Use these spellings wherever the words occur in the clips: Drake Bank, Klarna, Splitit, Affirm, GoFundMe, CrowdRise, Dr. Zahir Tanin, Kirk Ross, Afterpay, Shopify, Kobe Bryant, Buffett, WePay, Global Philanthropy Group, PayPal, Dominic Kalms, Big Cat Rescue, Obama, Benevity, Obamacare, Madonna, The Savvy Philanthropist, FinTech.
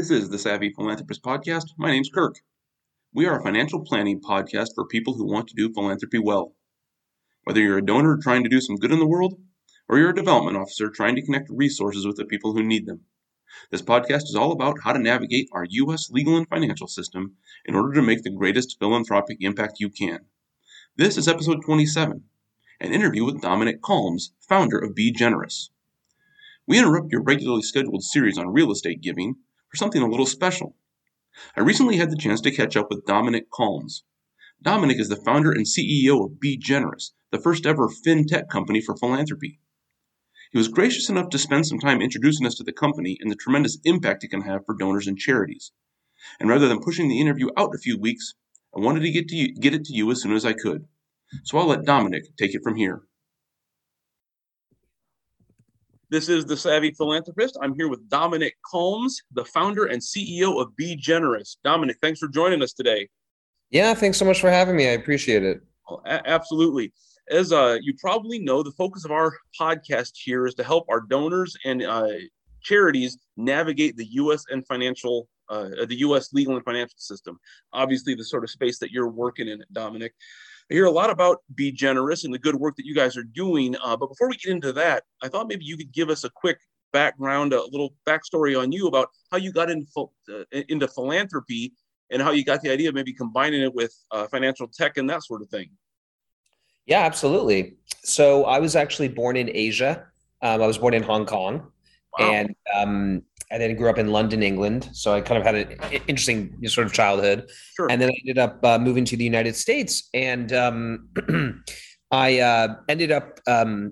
This is the Savvy Philanthropist podcast. My name's Kirk. We are a financial planning podcast for people who want to do philanthropy well. Whether you're a donor trying to do some good in the world, or you're a development officer trying to connect resources with the people who need them, this podcast is all about how to navigate our U.S. legal and financial system in order to make the greatest philanthropic impact you can. This is episode 27, an interview with Dominic Kalms, founder of B Generous. We interrupt your regularly scheduled series on real estate giving for something a little special. I recently had the chance to catch up with Dominic Kalms. Dominic is the founder and CEO of B Generous, the first ever FinTech company for philanthropy. He was gracious enough to spend some time introducing us to the company and the tremendous impact it can have for donors and charities. And rather than pushing the interview out a few weeks, I wanted to get it to you as soon as I could. So I'll let Dominic take it from here. This is The Savvy Philanthropist. I'm here with Dominic Kalms, the founder and CEO of B Generous. Dominic, thanks for joining us today. Yeah, thanks so much for having me. I appreciate it. Oh, absolutely. As you probably know, the focus of our podcast here is to help our donors and charities navigate the U.S. and financial, the U.S. legal and financial system. Obviously, the sort of space that you're working in, Dominic. I hear a lot about Be Generous and the good work that you guys are doing. But before we get into that, I thought maybe you could give us a quick background, a little backstory on you about how you got into philanthropy and how you got the idea of maybe combining it with financial tech and that sort of thing. Yeah, absolutely. So I was actually born in Asia. I was born in Hong Kong. Wow. And then grew up in London, England. So I kind of had an interesting sort of childhood. Sure. And then I ended up moving to the United States. And I ended up I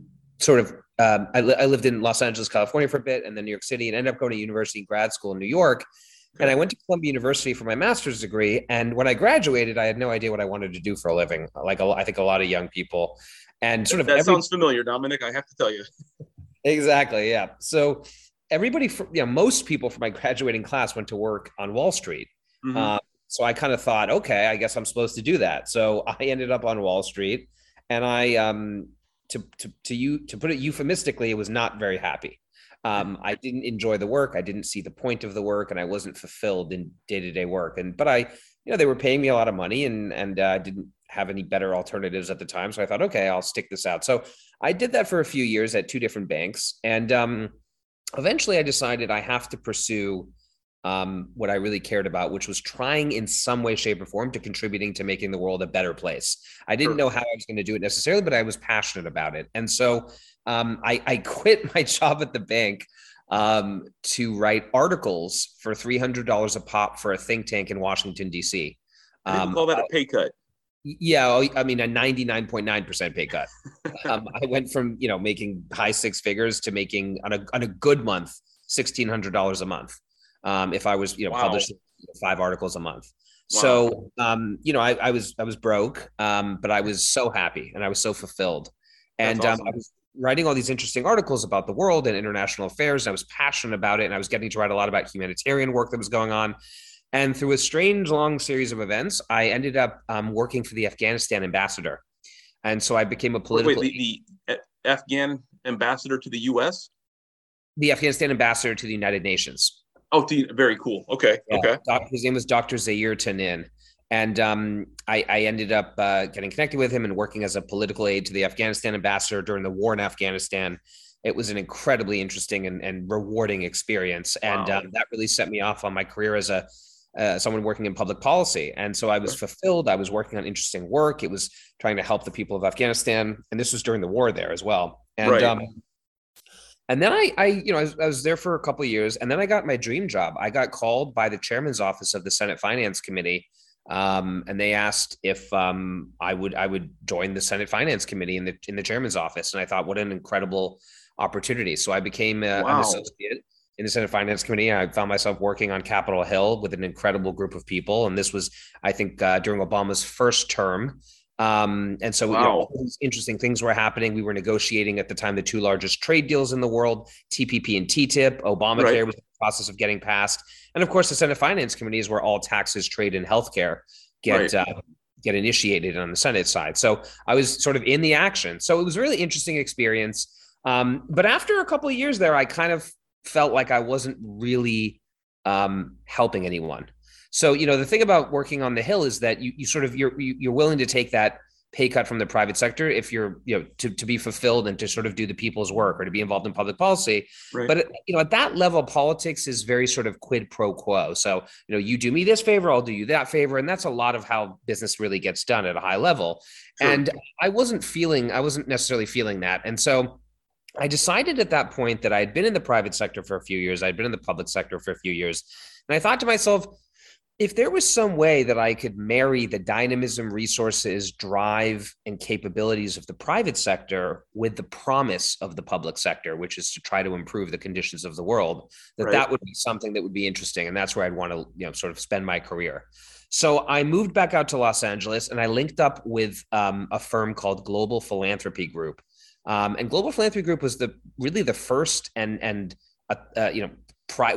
lived in Los Angeles, California for a bit, and then New York City, and ended up going to university and grad school in New York. And I went to Columbia University for my master's degree. And when I graduated, I had no idea what I wanted to do for a living, like I think a lot of young people. And sort of that sounds familiar, Dominic, I have to tell you. Exactly, yeah. So everybody, most people from my graduating class went to work on Wall Street. Mm-hmm. So I kind of thought, okay, I guess I'm supposed to do that. So I ended up on Wall Street, and I, to put it euphemistically, it was not very happy. I didn't enjoy the work. I didn't see the point of the work, and I wasn't fulfilled in day-to-day work. But I, they were paying me a lot of money, and I didn't have any better alternatives at the time. So I thought, okay, I'll stick this out. So I did that for a few years at two different banks, and eventually I decided I have to pursue what I really cared about, which was trying in some way, shape, or form to contributing to making the world a better place. I didn't know how I was going to do it necessarily, but I was passionate about it. And so I quit my job at the bank to write articles for $300 a pop for a think tank in Washington, D.C. People call that a pay cut. Yeah, I mean, a 99.9% pay cut. I went from, making high six figures to making on a good month, $1,600 a month. If I was, wow, publishing 5 articles a month. Wow. So, I was broke, but I was so happy and I was so fulfilled. And awesome. I was writing all these interesting articles about the world and international affairs. And I was passionate about it. And I was getting to write a lot about humanitarian work that was going on. And through a strange, long series of events, I ended up working for the Afghanistan ambassador. And so I became a political... the Afghan ambassador to the U.S.? The Afghanistan ambassador to the United Nations. Oh, very cool. Okay. Yeah. Okay. His name was Dr. Zahir Tanin. And I ended up getting connected with him and working as a political aide to the Afghanistan ambassador during the war in Afghanistan. It was an incredibly interesting and rewarding experience. And wow, that really set me off on my career as a someone working in public policy. And so I was fulfilled. I was working on interesting work. It was trying to help the people of Afghanistan. And this was during the war there as well. And right. And then I was there for a couple of years, and then I got my dream job. I got called by the chairman's office of the Senate Finance Committee. And they asked if I would join the Senate Finance Committee in the chairman's office. And I thought, what an incredible opportunity. So I became an associate in the Senate Finance Committee. I found myself working on Capitol Hill with an incredible group of people. And this was, I think, during Obama's first term. And so, wow, all these interesting things were happening. We were negotiating at the time the two largest trade deals in the world, TPP and TTIP. Obamacare was in the process of getting passed. And of course, the Senate Finance Committee is where all taxes, trade, and healthcare get initiated on the Senate side. So I was sort of in the action. So it was a really interesting experience. But after a couple of years there, I kind of felt like I wasn't really helping anyone. So, you know, the thing about working on the Hill is that you're willing to take that pay cut from the private sector if you're, you know, to be fulfilled and to sort of do the people's work or to be involved in public policy. Right. But, you know, at that level, politics is very sort of quid pro quo. So, you know, you do me this favor, I'll do you that favor. And that's a lot of how business really gets done at a high level. Sure. And I wasn't necessarily feeling that. And so I decided at that point that I had been in the private sector for a few years. I'd been in the public sector for a few years. And I thought to myself, if there was some way that I could marry the dynamism, resources, drive, and capabilities of the private sector with the promise of the public sector, which is to try to improve the conditions of the world, that would be something that would be interesting. And that's where I'd want to, you know, sort of spend my career. So I moved back out to Los Angeles and I linked up with a firm called Global Philanthropy Group. And Global Philanthropy Group was really the first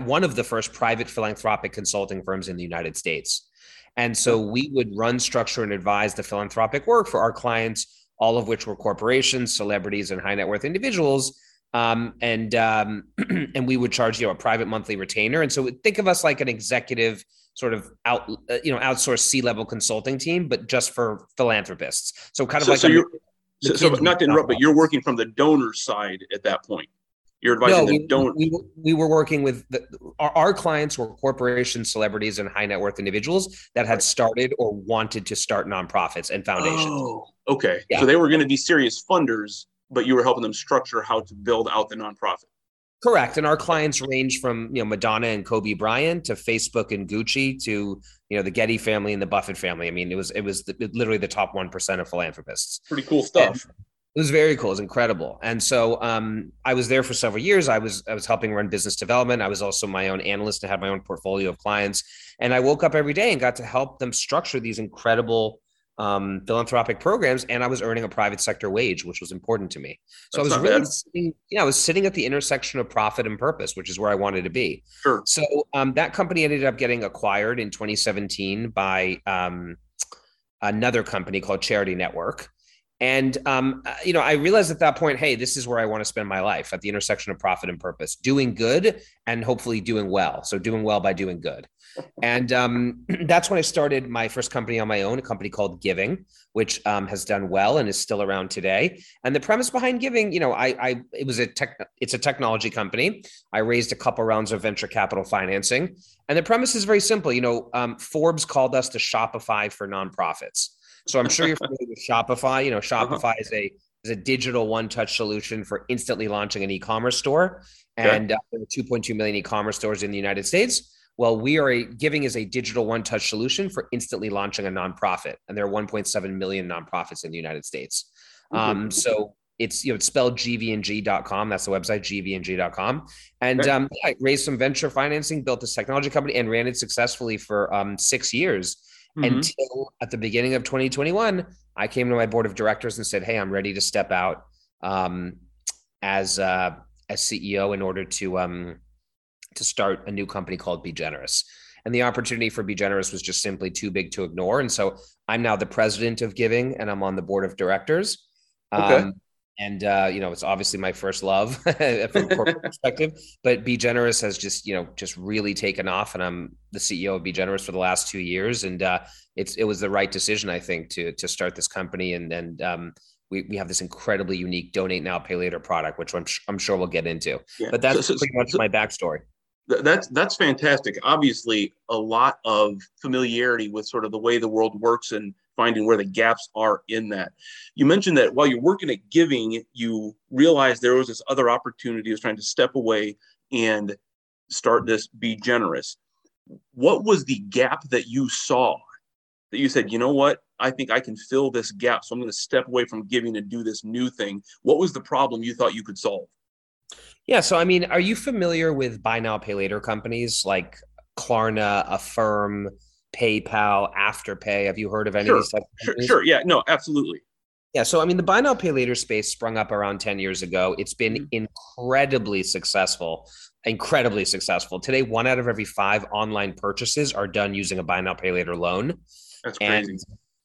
one of the first private philanthropic consulting firms in the United States. And so we would run, structure, and advise the philanthropic work for our clients, all of which were corporations, celebrities, and high net worth individuals. And we would charge, you know, a private monthly retainer. And so think of us like an executive sort of outsourced C-level consulting team, but just for philanthropists. Not to interrupt, but you're working from the donor side at that point. You're advising them don't. We were working with our clients were corporations, celebrities, and high net worth individuals that had started or wanted to start nonprofits and foundations. Oh, okay. Yeah. So they were going to be serious funders, but you were helping them structure how to build out the nonprofit. Correct. And our clients range from, you know, Madonna and Kobe Bryant to Facebook and Gucci to, you know, the Getty family and the Buffett family. I mean, it was literally the top 1% of philanthropists. Pretty cool stuff. And it was very cool. It was incredible. And so I was there for several years. I was helping run business development. I was also my own analyst and had my own portfolio of clients. And I woke up every day and got to help them structure these incredible philanthropic programs. And I was earning a private sector wage, which was important to me. So I was sitting at the intersection of profit and purpose, which is where I wanted to be. Sure. So that company ended up getting acquired in 2017 by another company called Charity Network. And, you know, I realized at that point, hey, this is where I want to spend my life, at the intersection of profit and purpose, doing good and hopefully doing well. So doing well by doing good. And that's when I started my first company on my own, a company called Giving, which has done well and is still around today. And the premise behind Giving, you know, it's a technology company. I raised a couple rounds of venture capital financing. And the premise is very simple. You know, Forbes called us the Shopify for nonprofits. So I'm sure you're familiar with Shopify. You know, Shopify is a digital one-touch solution for instantly launching an e-commerce store. And there are 2.2 million e-commerce stores in the United States. Well, Giving is a digital one-touch solution for instantly launching a nonprofit. And there are 1.7 million nonprofits in the United States. So it's, you know, it's spelled GVNG.com. That's the website, GVNG.com. And I raised some venture financing, built this technology company, and ran it successfully for 6 years. Mm-hmm. Until at the beginning of 2021, I came to my board of directors and said, hey, I'm ready to step out as CEO in order to start a new company called B Generous. And the opportunity for B Generous was just simply too big to ignore. And so I'm now the president of Giving and I'm on the board of directors. You know, it's obviously my first love from a corporate perspective, but Be Generous has just really taken off. And I'm the CEO of Be Generous for the last 2 years. And it was the right decision, I think, to start this company. And then we have this incredibly unique Donate Now, Pay Later product, which I'm sure we'll get into. Yeah. But that's pretty much my backstory. That's fantastic. Obviously, a lot of familiarity with sort of the way the world works and finding where the gaps are in that. You mentioned that while you're working at Giving, you realized there was this other opportunity. I was trying to step away and start this Be Generous. What was the gap that you saw that you said, you know what, I think I can fill this gap. So I'm going to step away from Giving and do this new thing. What was the problem you thought you could solve? Yeah. So, I mean, are you familiar with buy now, pay later companies like Klarna, Affirm, PayPal, Afterpay? Have you heard of any of these types of companies? Sure. Yeah. No, absolutely. Yeah. So, I mean, the buy now, pay later space sprung up around 10 years ago. It's been incredibly successful. Today, 1 out of every 5 online purchases are done using a buy now, pay later loan. That's crazy.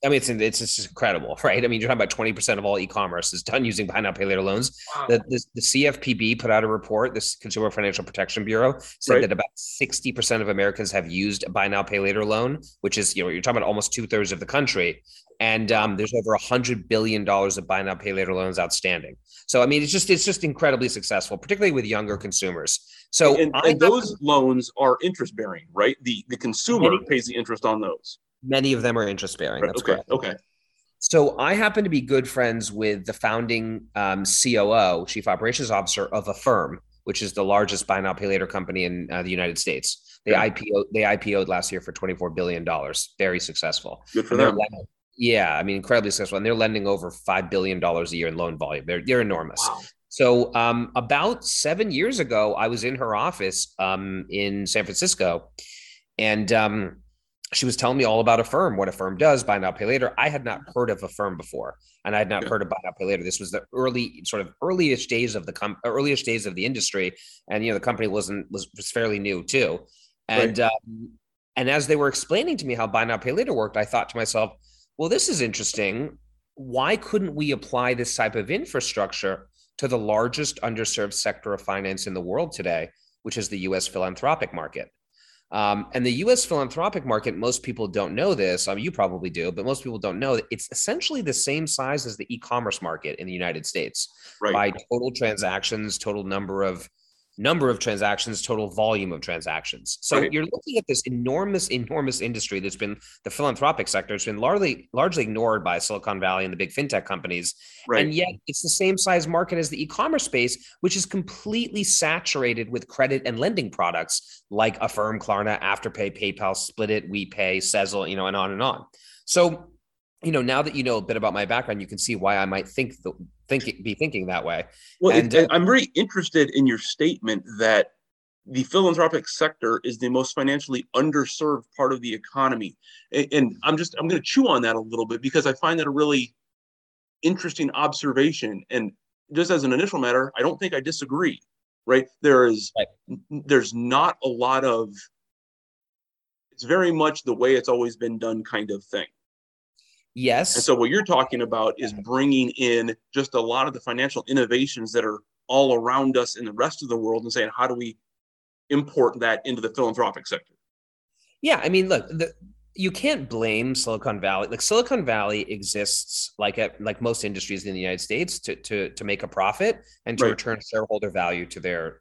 I mean, it's just incredible, right? I mean, you're talking about 20% of all e-commerce is done using buy now, pay later loans. Wow. The CFPB put out a report, this Consumer Financial Protection Bureau, said that about 60% of Americans have used a buy now, pay later loan, which is, you know, you're talking about almost 2/3 of the country. And there's over $100 billion of buy now, pay later loans outstanding. So, I mean, it's just incredibly successful, particularly with younger consumers. So and those loans are interest bearing, right? The consumer pays the interest on those. Many of them are interest bearing. Right. That's correct. Okay. So I happen to be good friends with the founding COO, Chief Operations Officer of Affirm, which is the largest buy now, pay later company in the United States. They IPO'd last year for $24 billion. Very successful. Good for them. Yeah, I mean, incredibly successful. And they're lending over $5 billion a year in loan volume. They're enormous. Wow. So about 7 years ago, I was in her office in San Francisco, and she was telling me all about Affirm, what Affirm does, buy now, pay later. I had not heard of Affirm before, and I had not heard of buy now, pay later. This was the earliest days of the industry, and you know the company was fairly new too. And and as they were explaining to me how buy now, pay later worked, I thought to myself, well, this is interesting. Why couldn't we apply this type of infrastructure to the largest underserved sector of finance in the world today, which is the U.S. philanthropic market? And the U.S. philanthropic market, most people don't know this. I mean, you probably do, but most people don't know that it's essentially the same size as the e-commerce market in the United States by total transactions, total number of transactions, total volume of transactions. So you're looking at this enormous, enormous industry that's been the philanthropic sector. It's been largely ignored by Silicon Valley and the big fintech companies. Right. And yet it's the same size market as the e-commerce space, which is completely saturated with credit and lending products like Affirm, Klarna, Afterpay, PayPal, Splitit, WePay, Sezzle, you know, and on and on. So, you know, now that you know a bit about my background, you can see why I might be thinking that way. Well, and I'm very interested in your statement that the philanthropic sector is the most financially underserved part of the economy. And I'm going to chew on that a little bit because I find that a really interesting observation. And just as an initial matter, I don't think I disagree, right? There's not a lot of, it's very much the way it's always been done kind of thing. Yes. And so what you're talking about is bringing in just a lot of the financial innovations that are all around us in the rest of the world and saying, how do we import that into the philanthropic sector? Yeah. I mean, look, you can't blame Silicon Valley. Like Silicon Valley exists like most industries in the United States to make a profit and to return shareholder value to their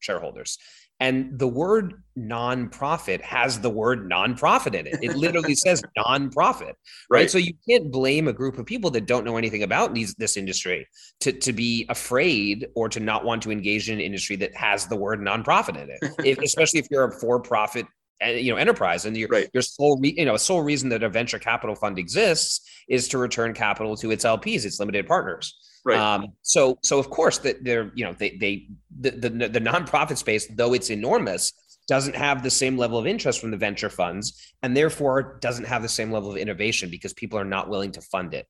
shareholders. And the word nonprofit has the word nonprofit in it. It literally says nonprofit, right? So you can't blame a group of people that don't know anything about this industry to be afraid or to not want to engage in an industry that has the word nonprofit in it, especially if you're a for-profit, you know, enterprise, and your sole reason that a venture capital fund exists is to return capital to its LPs, its limited partners. Right. So of course that they're, you know, the nonprofit space, though it's enormous, doesn't have the same level of interest from the venture funds, and therefore doesn't have the same level of innovation because people are not willing to fund it.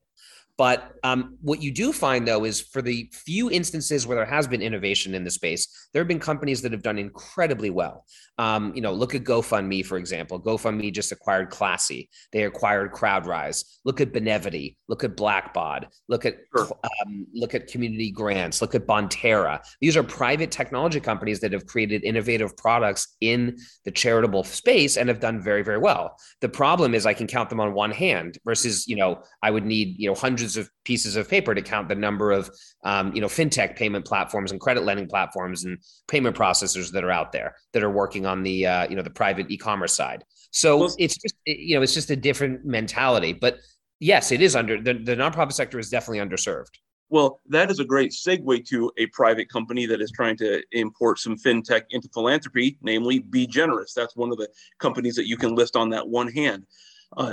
But what you do find, though, is for the few instances where there has been innovation in the space, there have been companies that have done incredibly well. You know, look at GoFundMe, for example. GoFundMe just acquired Classy. They acquired CrowdRise. Look at Benevity. Look at Blackbaud. Look at Community Grants. Look at Bonterra. These are private technology companies that have created innovative products in the charitable space and have done very, very well. The problem is I can count them on one hand versus, you know, I would need, you know, hundreds of pieces of paper to count the number of, you know, FinTech payment platforms and credit lending platforms and payment processors that are out there that are working on the, you know, the private e-commerce side. So it's just, you know, it's just a different mentality. But yes, it is the nonprofit sector is definitely underserved. Well, that is a great segue to a private company that is trying to import some FinTech into philanthropy, namely B Generous. That's one of the companies that you can list on that one hand.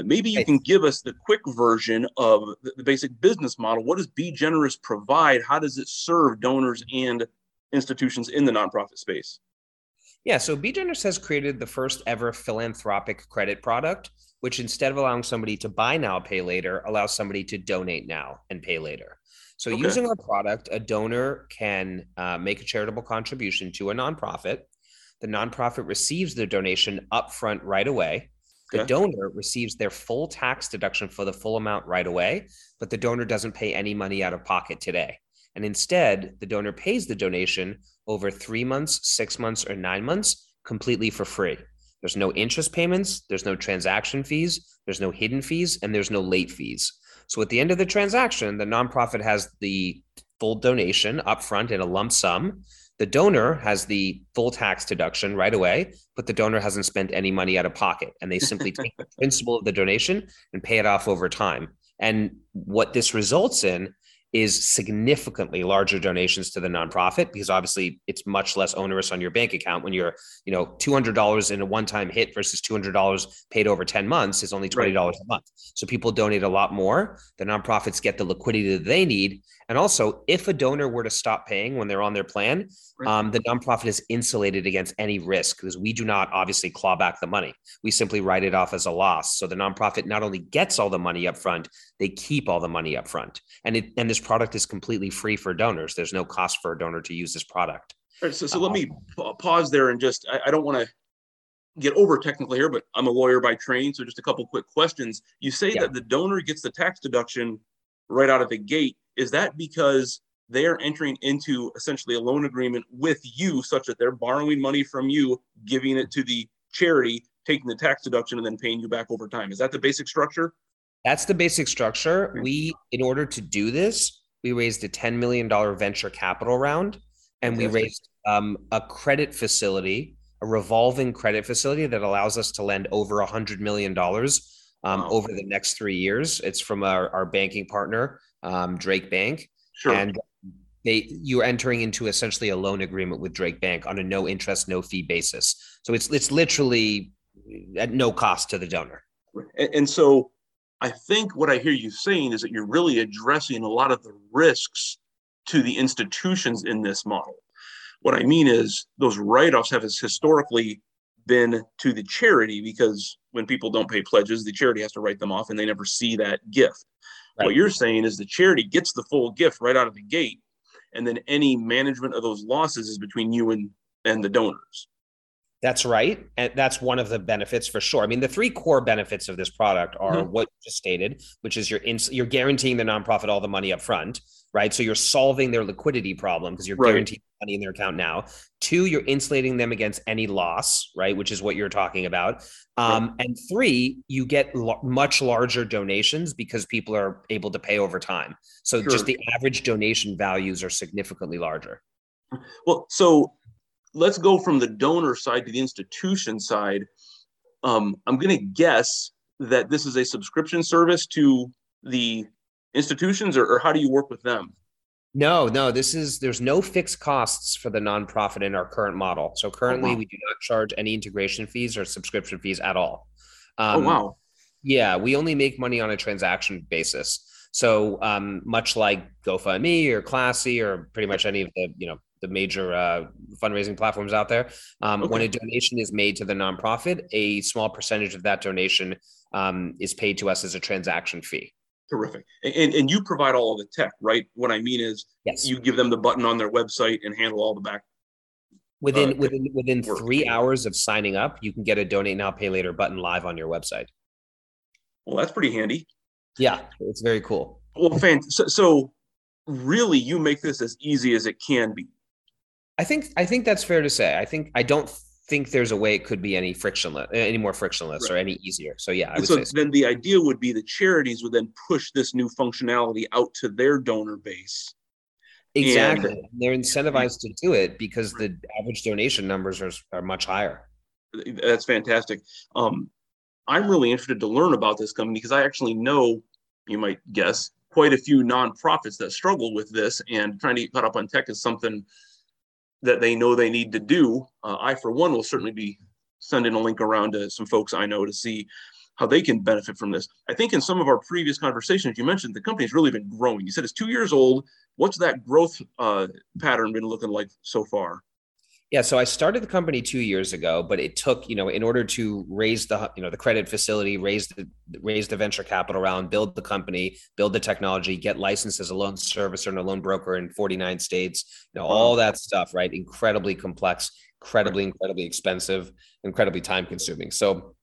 Maybe you can give us the quick version of the basic business model. What does Be Generous provide? How does it serve donors and institutions in the nonprofit space? Yeah, so Be Generous has created the first ever philanthropic credit product, which instead of allowing somebody to buy now, pay later, allows somebody to donate now and pay later. So using our product, a donor can make a charitable contribution to a nonprofit. The nonprofit receives their donation upfront right away. The donor receives their full tax deduction for the full amount right away, but the donor doesn't pay any money out of pocket today. And instead, the donor pays the donation over 3 months, 6 months, or 9 months completely for free. There's no interest payments, there's no transaction fees, there's no hidden fees, and there's no late fees. So at the end of the transaction, the nonprofit has the full donation upfront in a lump sum. The donor has the full tax deduction right away, but the donor hasn't spent any money out of pocket, and they simply take the principal of the donation and pay it off over time. And what this results in is significantly larger donations to the nonprofit, because obviously it's much less onerous on your bank account when you're, you know, $200 in a one-time hit versus $200 paid over 10 months is only $20 a month. So people donate a lot more. The nonprofits get the liquidity that they need. And also, if a donor were to stop paying when they're on their plan, the nonprofit is insulated against any risk, because we do not obviously claw back the money. We simply write it off as a loss. So the nonprofit not only gets all the money up front, they keep all the money up front. And this product is completely free for donors. There's no cost for a donor to use this product. All right, so let me pause there and just, I don't want to get over technical here, but I'm a lawyer by training. So just a couple quick questions. You say that the donor gets the tax deduction right out of the gate. Is that because they are entering into essentially a loan agreement with you, such that they're borrowing money from you, giving it to the charity, taking the tax deduction, and then paying you back over time? Is that the basic structure? That's the basic structure. We, in order to do this, we raised a $10 million venture capital round, and we raised a credit facility, a revolving credit facility that allows us to lend over $100 million over the next 3 years. It's from our banking partner, Drake Bank. And you're entering into essentially a loan agreement with Drake Bank on a no interest, no fee basis. So it's literally at no cost to the donor. And so I think what I hear you saying is that you're really addressing a lot of the risks to the institutions in this model. What I mean is those write-offs have historically been to the charity, because when people don't pay pledges, the charity has to write them off and they never see that gift. Right. What you're saying is the charity gets the full gift right out of the gate, and then any management of those losses is between you and the donors. That's right. And that's one of the benefits for sure. I mean, the three core benefits of this product are what you just stated, which is you're guaranteeing the nonprofit all the money up front, right? So you're solving their liquidity problem because you're guaranteeing money in their account now. Two, you're insulating them against any loss, right? Which is what you're talking about. And three, you get much larger donations because people are able to pay over time. So just the average donation values are significantly larger. Well, so let's go from the donor side to the institution side. I'm going to guess that this is a subscription service to the institutions, or how do you work with them? No, there's no fixed costs for the nonprofit in our current model. So currently we do not charge any integration fees or subscription fees at all. Yeah, we only make money on a transaction basis. So much like GoFundMe or Classy or pretty much any of the major fundraising platforms out there. When a donation is made to the nonprofit, a small percentage of that donation is paid to us as a transaction fee. Terrific. And you provide all of the tech, right? What I mean is you give them the button on their website and handle all the back. Within 3 hours of signing up, you can get a donate now, pay later button live on your website. Well, that's pretty handy. Yeah, it's very cool. Well, so really you make this as easy as it can be. I think that's fair to say. I don't think there's a way it could be any more frictionless or any easier. So yeah, I would say so. Then the idea would be the charities would then push this new functionality out to their donor base. Exactly. And they're incentivized to do it because the average donation numbers are much higher. That's fantastic. I'm really interested to learn about this company because I actually know, you might guess, quite a few nonprofits that struggle with this, and trying to get caught up on tech is something that they know they need to do. I, for one, will certainly be sending a link around to some folks I know to see how they can benefit from this. I think in some of our previous conversations, you mentioned the company's really been growing. You said it's 2 years old. What's that growth pattern been looking like so far? Yeah, so I started the company 2 years ago, but it took, in order to raise the credit facility, raise the venture capital round, build the company, build the technology, get licensed as a loan servicer and a loan broker in 49 states, all that stuff, right? Incredibly complex, incredibly expensive, incredibly time consuming. So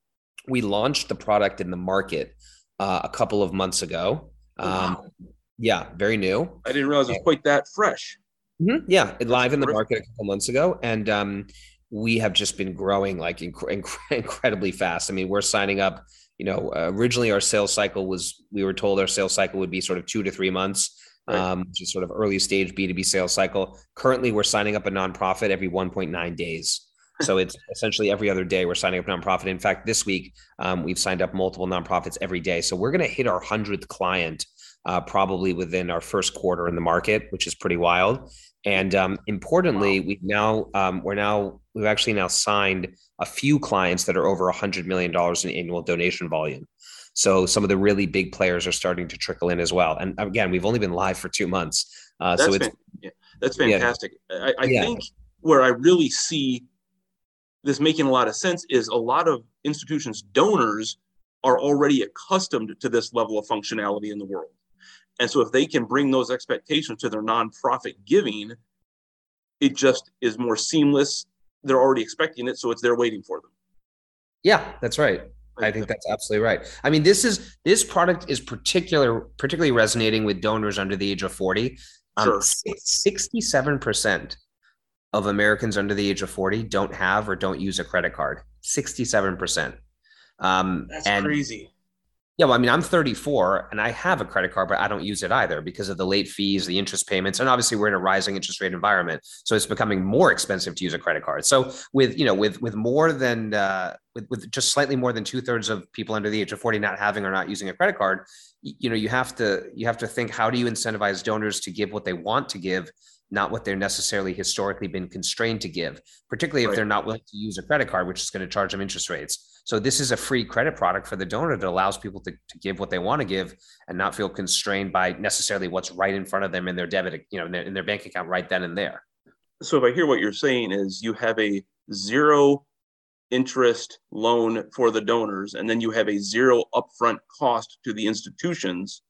we launched the product in the market a couple of months ago. Wow. Yeah, very new. I didn't realize it was quite that fresh. Mm-hmm. Yeah, it live in the market a couple months ago. And we have just been growing like incredibly fast. I mean, we're signing up, you know, originally our sales cycle was, we were told our sales cycle would be sort of 2 to 3 months, right. Just sort of early stage B2B sales cycle. Currently, we're signing up a nonprofit every 1.9 days. So it's essentially every other day we're signing up a nonprofit. In fact, this week, we've signed up multiple nonprofits every day. So we're going to hit our 100th client probably within our first quarter in the market, which is pretty wild. And importantly, wow. We've actually now signed a few clients that are over $100 million in annual donation volume. So some of the really big players are starting to trickle in as well. And again, we've only been live for 2 months. That's fantastic. Yeah. I think where I really see this making a lot of sense is a lot of institutions, donors are already accustomed to this level of functionality in the world. And so if they can bring those expectations to their nonprofit giving, it just is more seamless. They're already expecting it. So it's there waiting for them. Yeah, that's right. I think that's absolutely right. I mean, this product is particularly resonating with donors under the age of 40. Sure. 67% of Americans under the age of 40 don't have or don't use a credit card. 67%. That's crazy. Yeah, well, I mean, I'm 34 and I have a credit card, but I don't use it either because of the late fees, the interest payments, and obviously we're in a rising interest rate environment, so it's becoming more expensive to use a credit card. So with just slightly more than 2/3 of people under the age of 40 not having or not using a credit card, you have to think, how do you incentivize donors to give what they want to give, not what they're necessarily historically been constrained to give, particularly if they're not willing to use a credit card, which is going to charge them interest rates. So this is a free credit product for the donor that allows people to give what they want to give and not feel constrained by necessarily what's right in front of them in their debit, in their bank account right then and there. So if I hear what you're saying is you have a zero interest loan for the donors, and then you have a zero upfront cost to the institutions,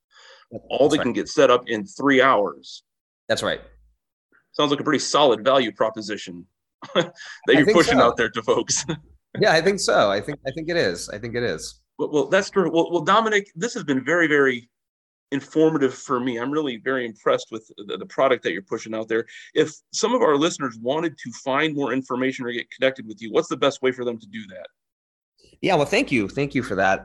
all that can get set up in 3 hours. That's right. Sounds like a pretty solid value proposition that you're pushing out there to folks. Yeah, I think so. I think it is. I think it is. Well, that's true. Well, Dominic, this has been very, very informative for me. I'm really very impressed with the product that you're pushing out there. If some of our listeners wanted to find more information or get connected with you, what's the best way for them to do that? Yeah, well, thank you. Thank you for that.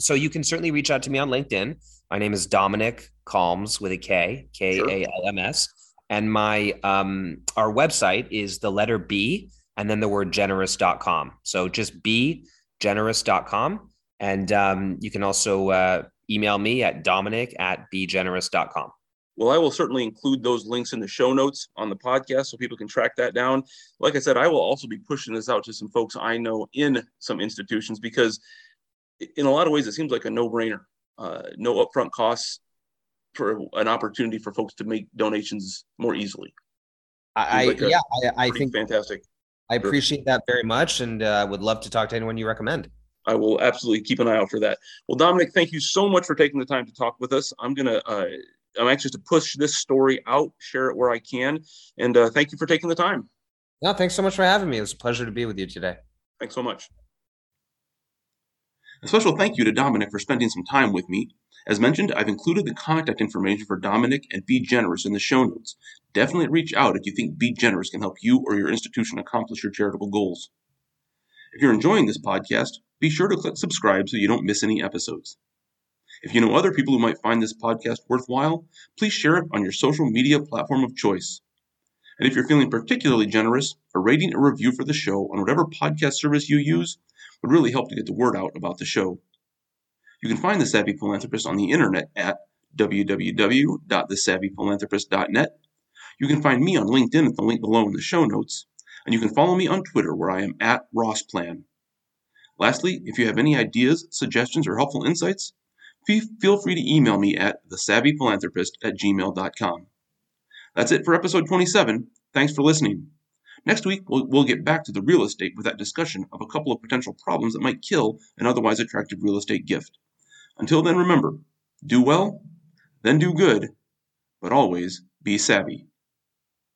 So you can certainly reach out to me on LinkedIn. My name is Dominic Kalms with a K, K-A-L-M-S. Sure. And my our website is the letter B and then the word generous.com. So just bgenerous.com. And you can also email me at dominic@bgenerous.com. Well, I will certainly include those links in the show notes on the podcast so people can track that down. Like I said, I will also be pushing this out to some folks I know in some institutions, because in a lot of ways, it seems like a no-brainer. No upfront costs, for an opportunity for folks to make donations more easily. I think fantastic. I appreciate that very much, and would love to talk to anyone you recommend. I will absolutely keep an eye out for that. Well, Dominic, thank you so much for taking the time to talk with us. I'm anxious to push this story out, share it where I can, and thank you for taking the time. No, thanks so much for having me. It was a pleasure to be with you today. Thanks so much. A special thank you to Dominic for spending some time with me. As mentioned, I've included the contact information for Dominic and Be Generous in the show notes. Definitely reach out if you think Be Generous can help you or your institution accomplish your charitable goals. If you're enjoying this podcast, be sure to click subscribe so you don't miss any episodes. If you know other people who might find this podcast worthwhile, please share it on your social media platform of choice. And if you're feeling particularly generous, a rating or review for the show on whatever podcast service you use would really help to get the word out about the show. You can find The Savvy Philanthropist on the internet at www.thesavvyphilanthropist.net. You can find me on LinkedIn at the link below in the show notes, and you can follow me on Twitter where I am at RossPlan. Lastly, if you have any ideas, suggestions, or helpful insights, feel free to email me at thesavvyphilanthropist@gmail.com. That's it for episode 27. Thanks for listening. Next week, we'll get back to the real estate with that discussion of a couple of potential problems that might kill an otherwise attractive real estate gift. Until then, remember, do well, then do good, but always be savvy.